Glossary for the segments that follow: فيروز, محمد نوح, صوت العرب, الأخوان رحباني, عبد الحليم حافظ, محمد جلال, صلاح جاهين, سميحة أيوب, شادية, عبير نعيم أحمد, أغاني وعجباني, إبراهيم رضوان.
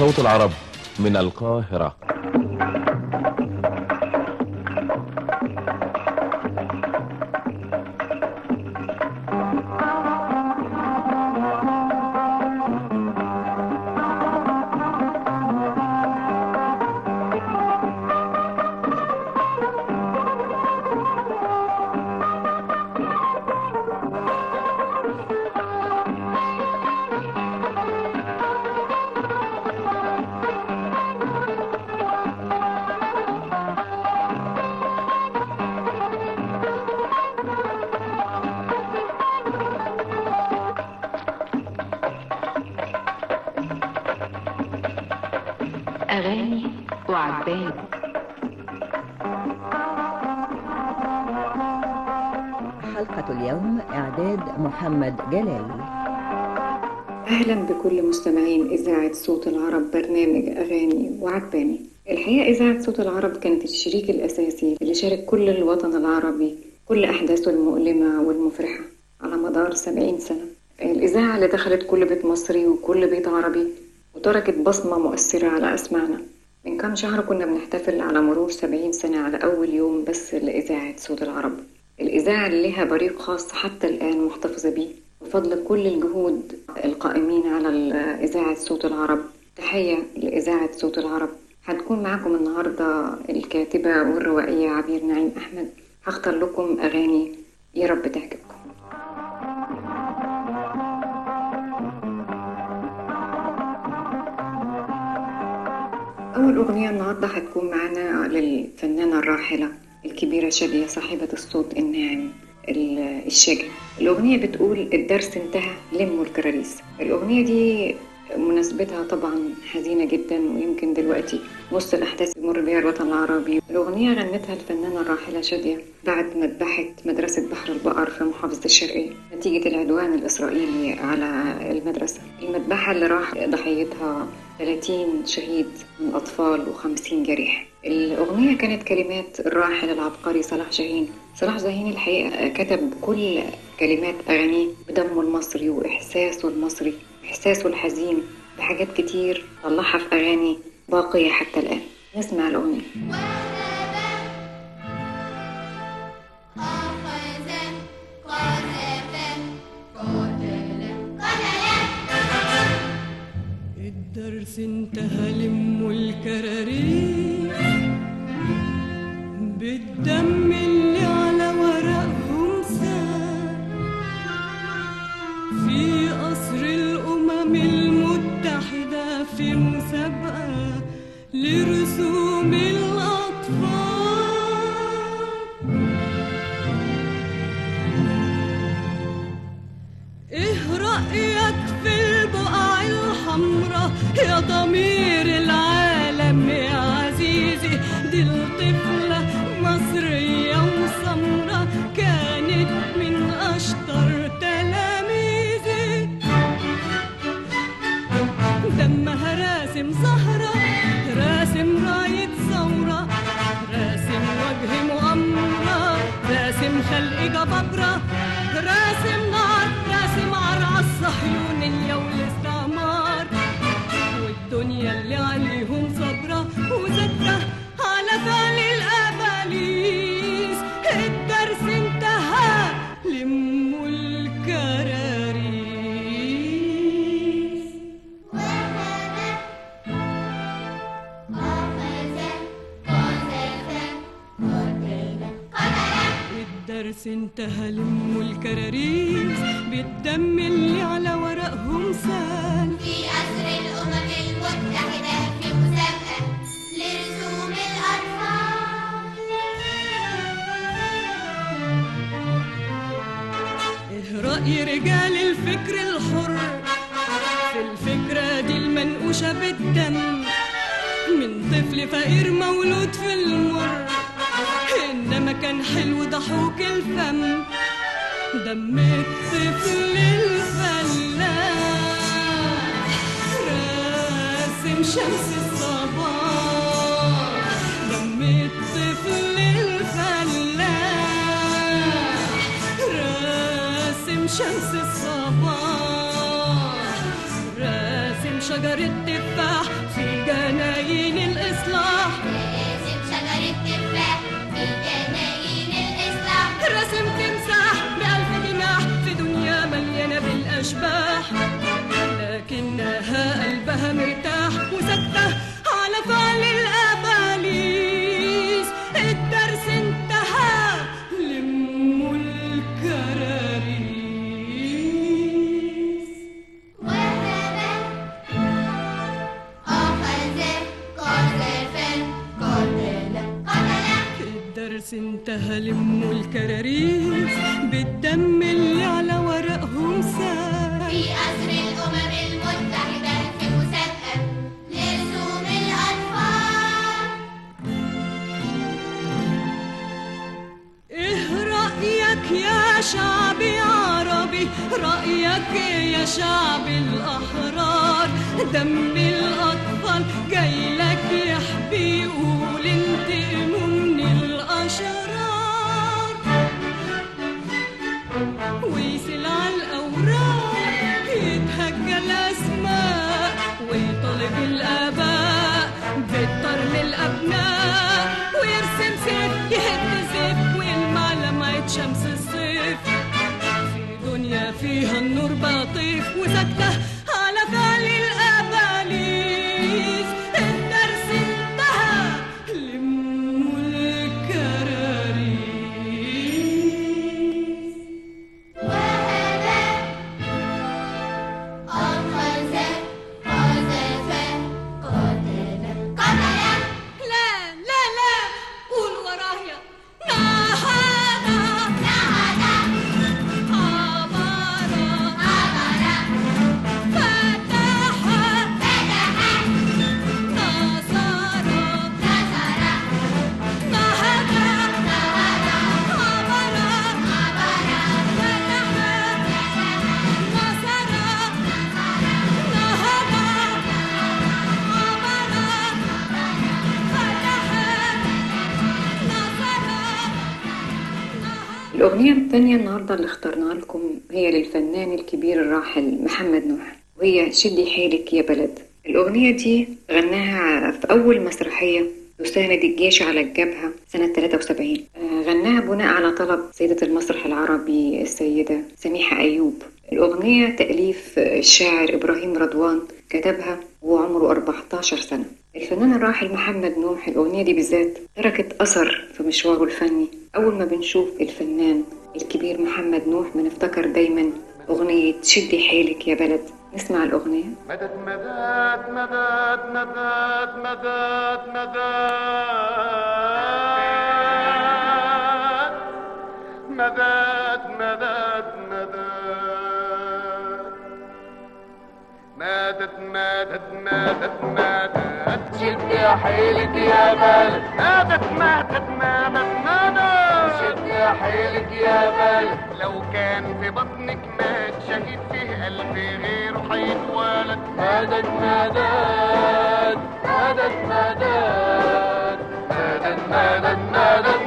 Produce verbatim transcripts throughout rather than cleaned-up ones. صوت العرب من القاهرة. حلقة اليوم إعداد محمد جلال. أهلا بكل مستمعين إذاعة صوت العرب، برنامج أغاني وعجباني. الحقيقة إذاعة صوت العرب كانت الشريك الأساسي اللي شارك كل الوطن العربي كل أحداثه المؤلمة والمفرحة على مدار سبعين سنة. الإذاعة اللي دخلت كل بيت مصري وكل بيت عربي وتركت بصمة مؤثرة على أسماعنا. من كام شهر كنا بنحتفل على مرور سبعين سنة على أول يوم بس لإذاعة صوت العرب، الإذاعة اللي لها بريق خاص حتى الآن محتفظة بيه بفضل كل الجهود القائمين على إذاعة صوت العرب. تحية لإذاعة صوت العرب. هتكون معكم النهاردة الكاتبة والروائية عبير نعيم أحمد. هختار لكم أغاني يا رب تعجبكم. أول أغنية النهاردة هتكون معنا للفنانة الراحلة الكبيرة شادية صاحبة الصوت الناعم الشجن. الأغنية بتقول الدرس انتهى لموا الكراريس. الأغنية دي مناسبتها طبعا حزينة جدا، ويمكن دلوقتي نص الأحداث بيمر بيها الوطن العربي. الأغنية غنتها الفنانة الراحلة شادية بعد ما اتبحت مدرسة بحر البقر في محافظة الشرقية نتيجة العدوان الإسرائيلي على المدرسة. المذبحة اللي راح ضحيتها ثلاثين شهيد من أطفال وخمسين جريح. الأغنية كانت كلمات الراحل العبقري صلاح جاهين. صلاح جاهين الحقيقة كتب كل كلمات أغانيه بدمه المصري وإحساسه المصري، إحساسه الحزين بحاجات كتير طلعها في أغاني باقية حتى الآن. نسمع الأغنية. الدرس انتهى لموا الكراريس بالدم اللي على ورقهم ساب في قصر الأمم المتحدة في مسابقة لرسوم الأطفال. إيه رأيك في البقع الحمراء يا ضمير العالم يا عزيزي؟ دي الطفلة مصرية وسمرة كانت من أشطر تلاميذي، دمها راسم زهرة راسم راية ثورة راسم وجه مؤمرة راسم خلق جبابرة راسم نار راسم عرعى الصهيونية والاستعمار والدنيا اللي عليهم صبرة وزدة على فعل الأباليس. الدرس انتهى لموا الكراريس. الدرس انتهى لموا الكراريس بالدم اللي على ورقهم سال في قصر الأمم المتحدة في مسابقة لرسوم الأطفال. إيه رأي رجال الفكر الحر في الفكرة دي المنقوشة بالدم من طفل فقير مولود في المر إنما كان حلو ضحوك الفم دم الطفل الفلاح راسم شمس الصباح دم الطفل الفلاح راسم شمس الصباح راسم شجر التفاح بس انتهى لموا الكراريس بالدم اللي على ورقهم سال في أسر الأمم المتحدة في مسابقة لرسوم الأطفال. إيه رأيك يا شعبي عربي؟ رأيك إيه يا شعبي الأحرار؟ دم الأطفال جاي لك يا حبيبي قول انتقموا من الأشرار ويسل على الأوراق يتهجل أسماء ويطالب الآباء بالطرد للأبناء ويرسم سيف يهد سيف والمعلمة شمس الصيف في دنيا فيها النور بطيف وساكتة على بالي الأباليس. الأغنية الثانية النهاردة اللي اخترناها لكم هي للفنان الكبير الراحل محمد نوح وهي شدي حيلك يا بلد. الأغنية دي غناها في أول مسرحية تساند الجيش على الجبهة سنة ثلاثة وسبعين، غناها بناء على طلب سيدة المسرح العربي السيدة سميحة أيوب. الأغنية تأليف الشاعر إبراهيم رضوان كتبها وعمره أربعتاشر سنة. الفنان الراحل محمد نوح الأغنية دي بالذات تركت أثر في مشواره الفني. أول ما بنشوف الفنان الكبير محمد نوح بنفتكر دايما أغنية شدي حيلك يا بلد. نسمع الأغنية. مدد مدد مدد مدد مدد مدد مدد مدد مدد مدد مدد مدد شد يا حيلك يا بلد. مدد مدد مدد مدد شد يا حيلك يا بلد. لو كان في بطنك مات شهيد فيه ألف غيره هيتولد. مدد مدد مدد مدد مدد مدد مدد مدد.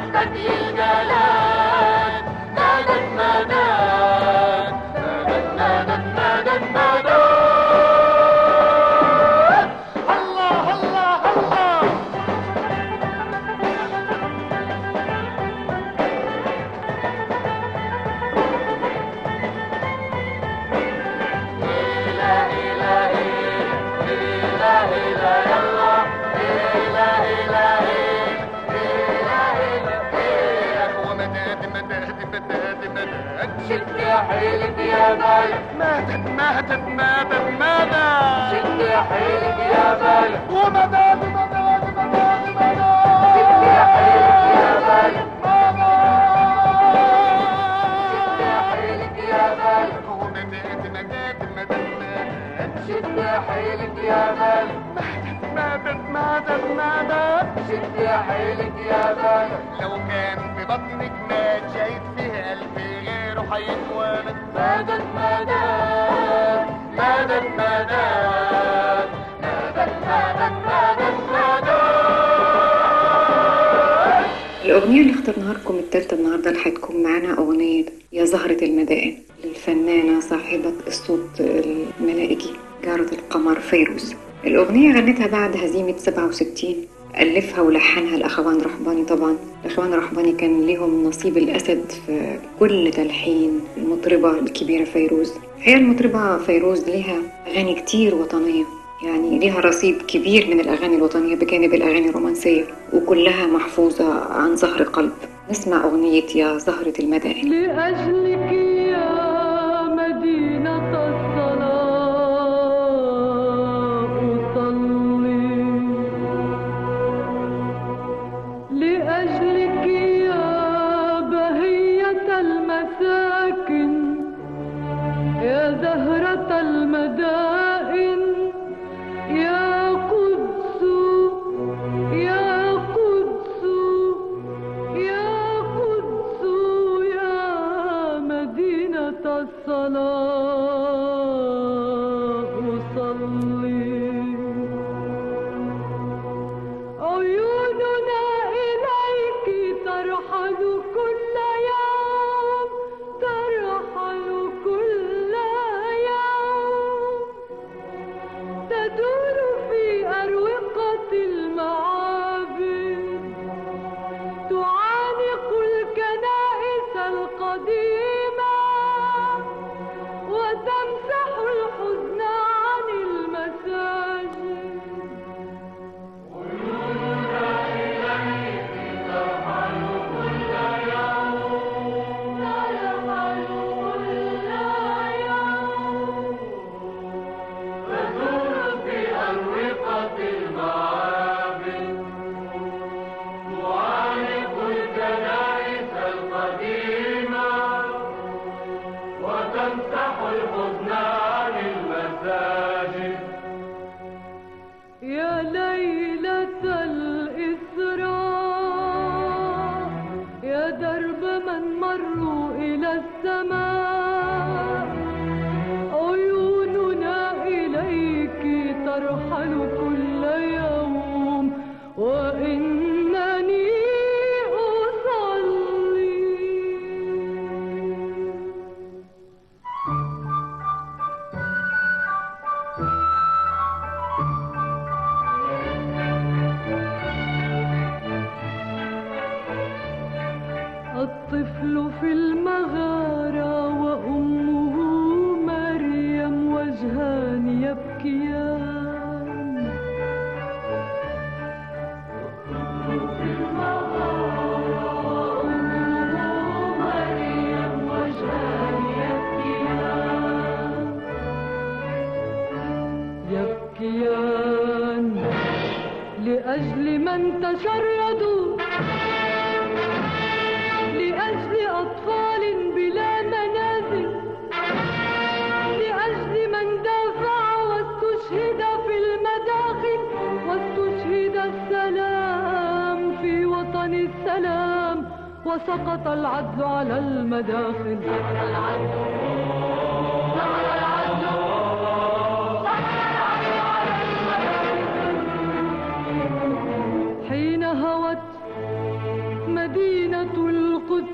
وحدك الجلال نادت مناد نادت نادت نادت مناد الله الله الله إلا إلا إلا إلا يلا إلا إلا شد يا حيلك يا باية ماتت ماتت ماتت ماتت شد يا حيلك يا باية ومداد مداد مداد مداد شد يا حيلك يا باية شد يا حيلك يا باية ومداد مداد مداد شد يا حيلك يا باية ماتت ماتت ماتت ماتت شد يا حيلك يا باية لو كان ببطنك مات شايف فيه قلبي حيتولد مدد مدد مدد مدد مدد مدد مدد مدد الأغنية اللي اخترناها لكم التالتة النهاردة اللي هتكون معانا أغنية يا زهرة المدائن للفنانة صاحبة الصوت الملائكي جارة القمر فيروز. الأغنية غنتها بعد هزيمة سبعة وستين، ألفها ولحنها الأخوان رحباني. طبعا الأخوان رحباني كان لهم نصيب الأسد في كل تلحين المطربة الكبيرة فيروز. هي المطربة فيروز لها أغاني كتير وطنية، يعني لها رصيد كبير من الأغاني الوطنية بجانب الأغاني الرومانسية، وكلها محفوظة عن ظهر قلب. نسمع أغنية يا زهرة المدائن. لأجلك يا مدينة لأجلك يا بهية المساكن يا زهرة المدائن يا قدس يا قدس يا قدس يا مدينة الصلاة صلي عيوننا ترحل كل يوم ترحل كل يوم تدور في أروقة المعابد تعانق الكنائس القديمة وتمسح الحزن عن المساجد. لأجل من تشردوا لأجل أطفال بلا منازل لأجل من دافع واستشهد في المداخل واستشهد السلام في وطن السلام وسقط العدل على المداخل. حين هوت مدينة مدينة القدس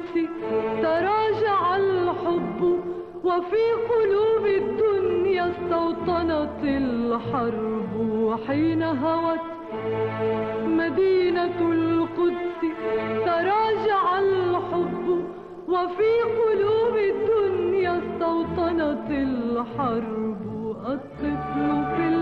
تراجع الحب، وفي قلوب الدنيا استوطنت الحرب. وحين هوت مدينة القدس تراجع الحب، وفي قلوب الدنيا استوطنت الحرب. الطفل في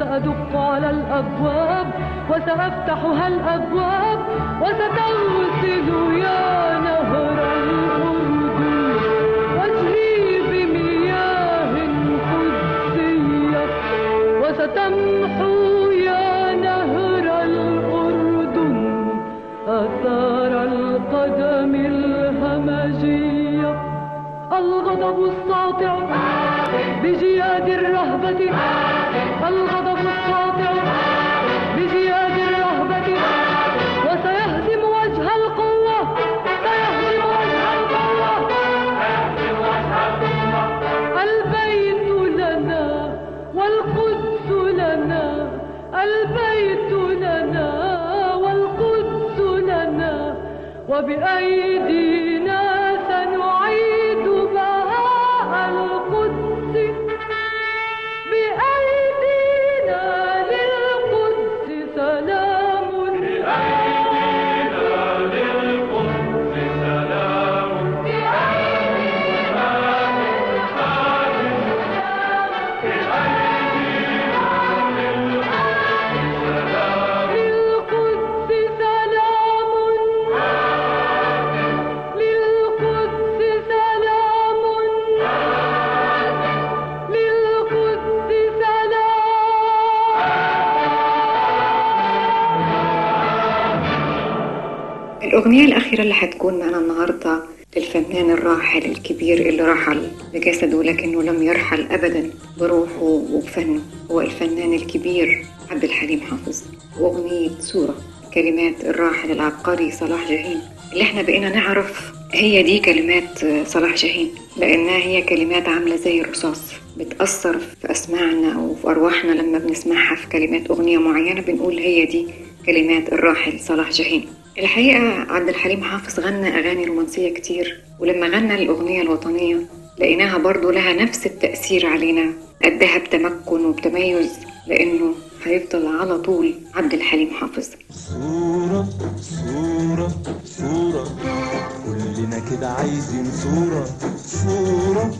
سأدق على الأبواب وسأفتحها الأبواب وستغسل يا نهر الأردن وجهي بمياه قدسية، وستمحو يا نهر الأردن آثار القدم الهمجية. الغضب الساطع بجياد الرهبة، الغضب الساطع بجياد الرهبة، وسيهزم وجه القوة، سيهزم وجه القوة، سيهزم وجه القوة. البيت لنا والقدس لنا، البيت لنا والقدس لنا، وبأيدينا سنعيد بهاء القدس. الأغنية الأخيرة اللي هتكون معنا النهاردة للفنان الراحل الكبير اللي رحل بجسده ولكنه لم يرحل أبداً بروحه وبفنه، هو الفنان الكبير عبد الحليم حافظ، وأغنية صورة كلمات الراحل العبقري صلاح جاهين، اللي احنا بقينا نعرف هي دي كلمات صلاح جاهين، لأنها هي كلمات عاملة زي الرصاص بتأثر في أسماعنا وفي أرواحنا. لما بنسمعها في كلمات أغنية معينة بنقول هي دي كلمات الراحل صلاح جاهين. الحقيقة عبد الحليم حافظ غنى أغاني رومانسية كتير، ولما غنى الأغنية الوطنية لقيناها برضو لها نفس التأثير علينا، أداها بتمكن وبتميز، لأنه هيفضل على طول عبد الحليم حافظ. صورة صورة صورة كلنا كده عايزين صورة، صورة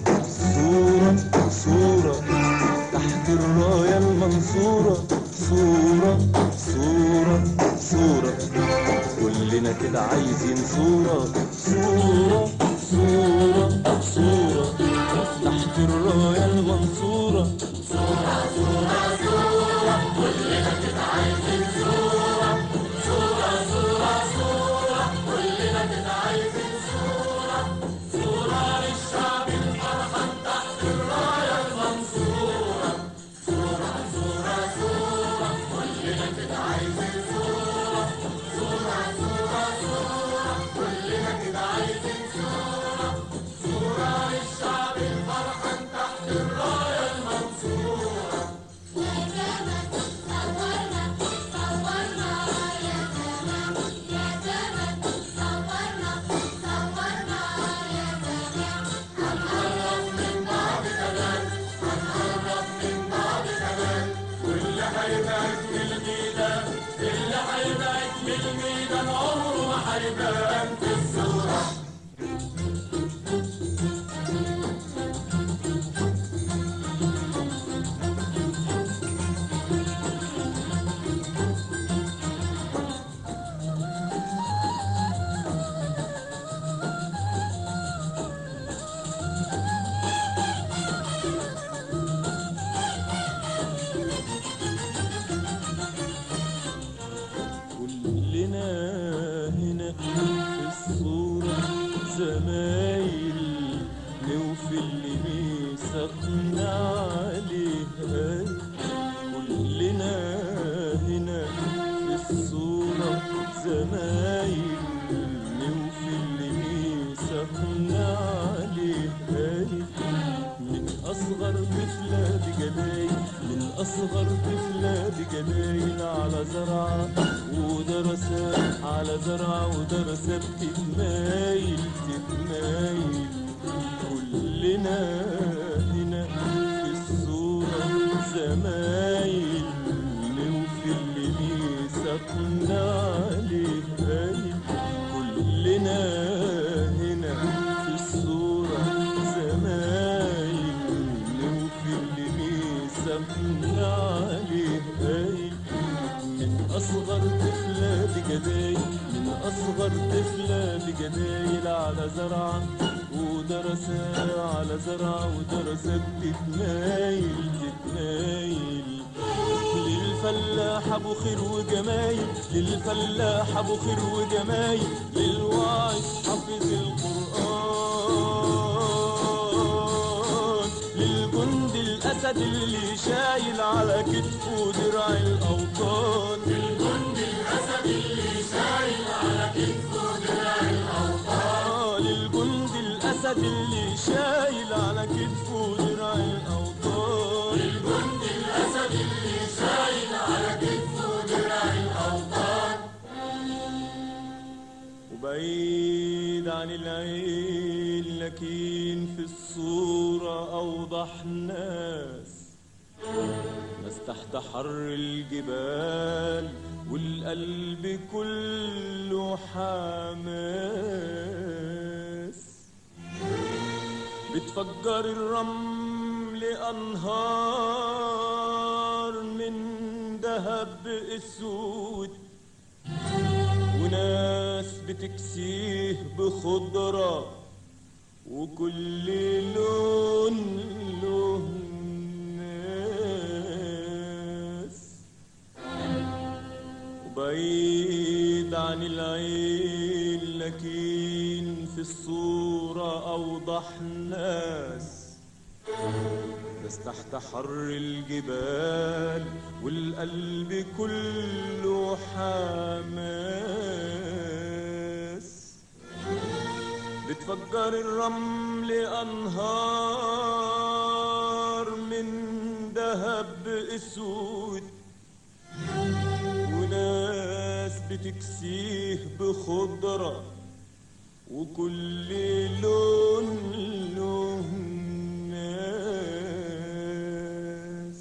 صورة صورة تحت الراية المنصورة، صورة صورة صورة كلنا كده عايزين صورة، صورة صورة صورة تحت الراية المنصورة، صورة صورة صورة كلنا كده عايزين صورة، صورة صورة صورة كلنا كده عايزين كان عمره حيبان في الصورة. أصغر طفلة بجمايل على زرعة ودرسات على زرعة ودرسات تتمايل تتمايل كلنا هنا في الصورة زمايل وفي اللي بيسقنا عليه هايل كلنا هنا في الصورة زمايل وفي اللي بيسقنا أصغر طفلة بجمايل من أصغر طفلة بجمايل على زرعة ودرسات على زرعة ودرسات تتمايل تتمايل للفلاح أبو خير وجمايل للفلاح أبو خير وجمايل للواعظ حافظ القرآن للجند الأسد اللي شايل على كتفه درع الأوطان اللي شايل على كتفه درع الأوطان الجند الأسد اللي شايل على كتفه درع الأوطان وبعيد عن العين لكن في الصورة أوضح ناس ناس تحت حر الجبال والقلب كله حماس بتفجر الرمل أنهار من ذهب أسود وناس بتكسيه بخضرة وكل لون له ناس وبعيد عن العين لكن في الصورة أوضح ناس ناس تحت حر الجبال والقلب كله حماس بتفجر الرمل أنهار من ذهب أسود وناس بتكسيه بخضرة وكل لون له ناس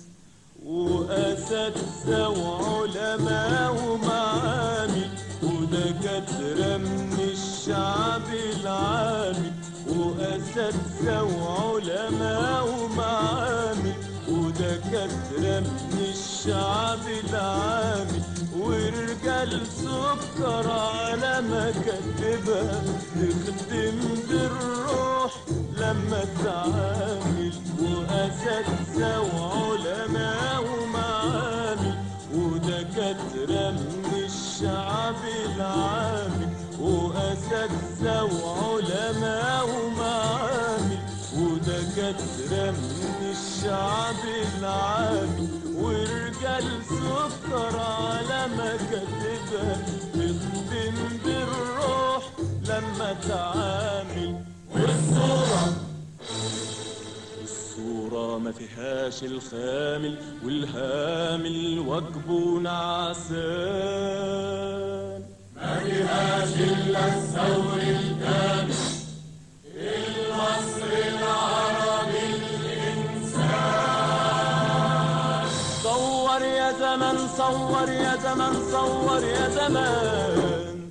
وأساتذة وعلماء ومعامل ودكاترة من الشعب العامي وأساتذة وعلماء ومعامل ودكاترة من الشعب العامي ورجال سكر على مكاتبها تخدم بالروح لما تعامل وأساتذة وعلماء ومعامل ودكاترة من الشعب العامي وأساتذة وعلماء ومعامل ودكاترة من الشعب العامي ورجال سكر على مكاتبها تخدم بالروح لما تعامل والصورة الصورة ما فيهاش الخامل والهامل واجبه نعسان ما فيهاش إلا الثور الكامل المصري العربي الإنسان صور يا زمان صور يا زمان صور يا زمان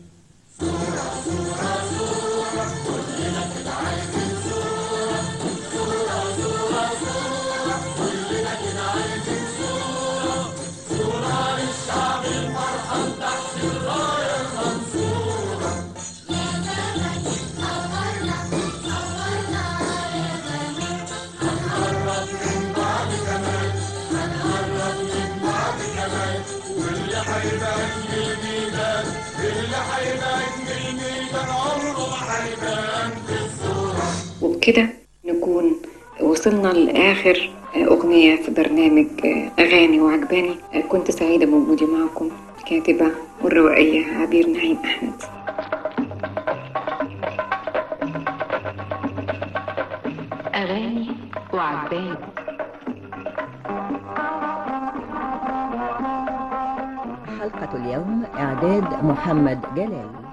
وبكده نكون وصلنا لآخر أغنية في برنامج أغاني وعجباني. كنت سعيدة بوجودي معكم الكاتبة والروائية عبير نعيم أحمد. أغاني وعجباني. حلقة اليوم إعداد محمد جلال.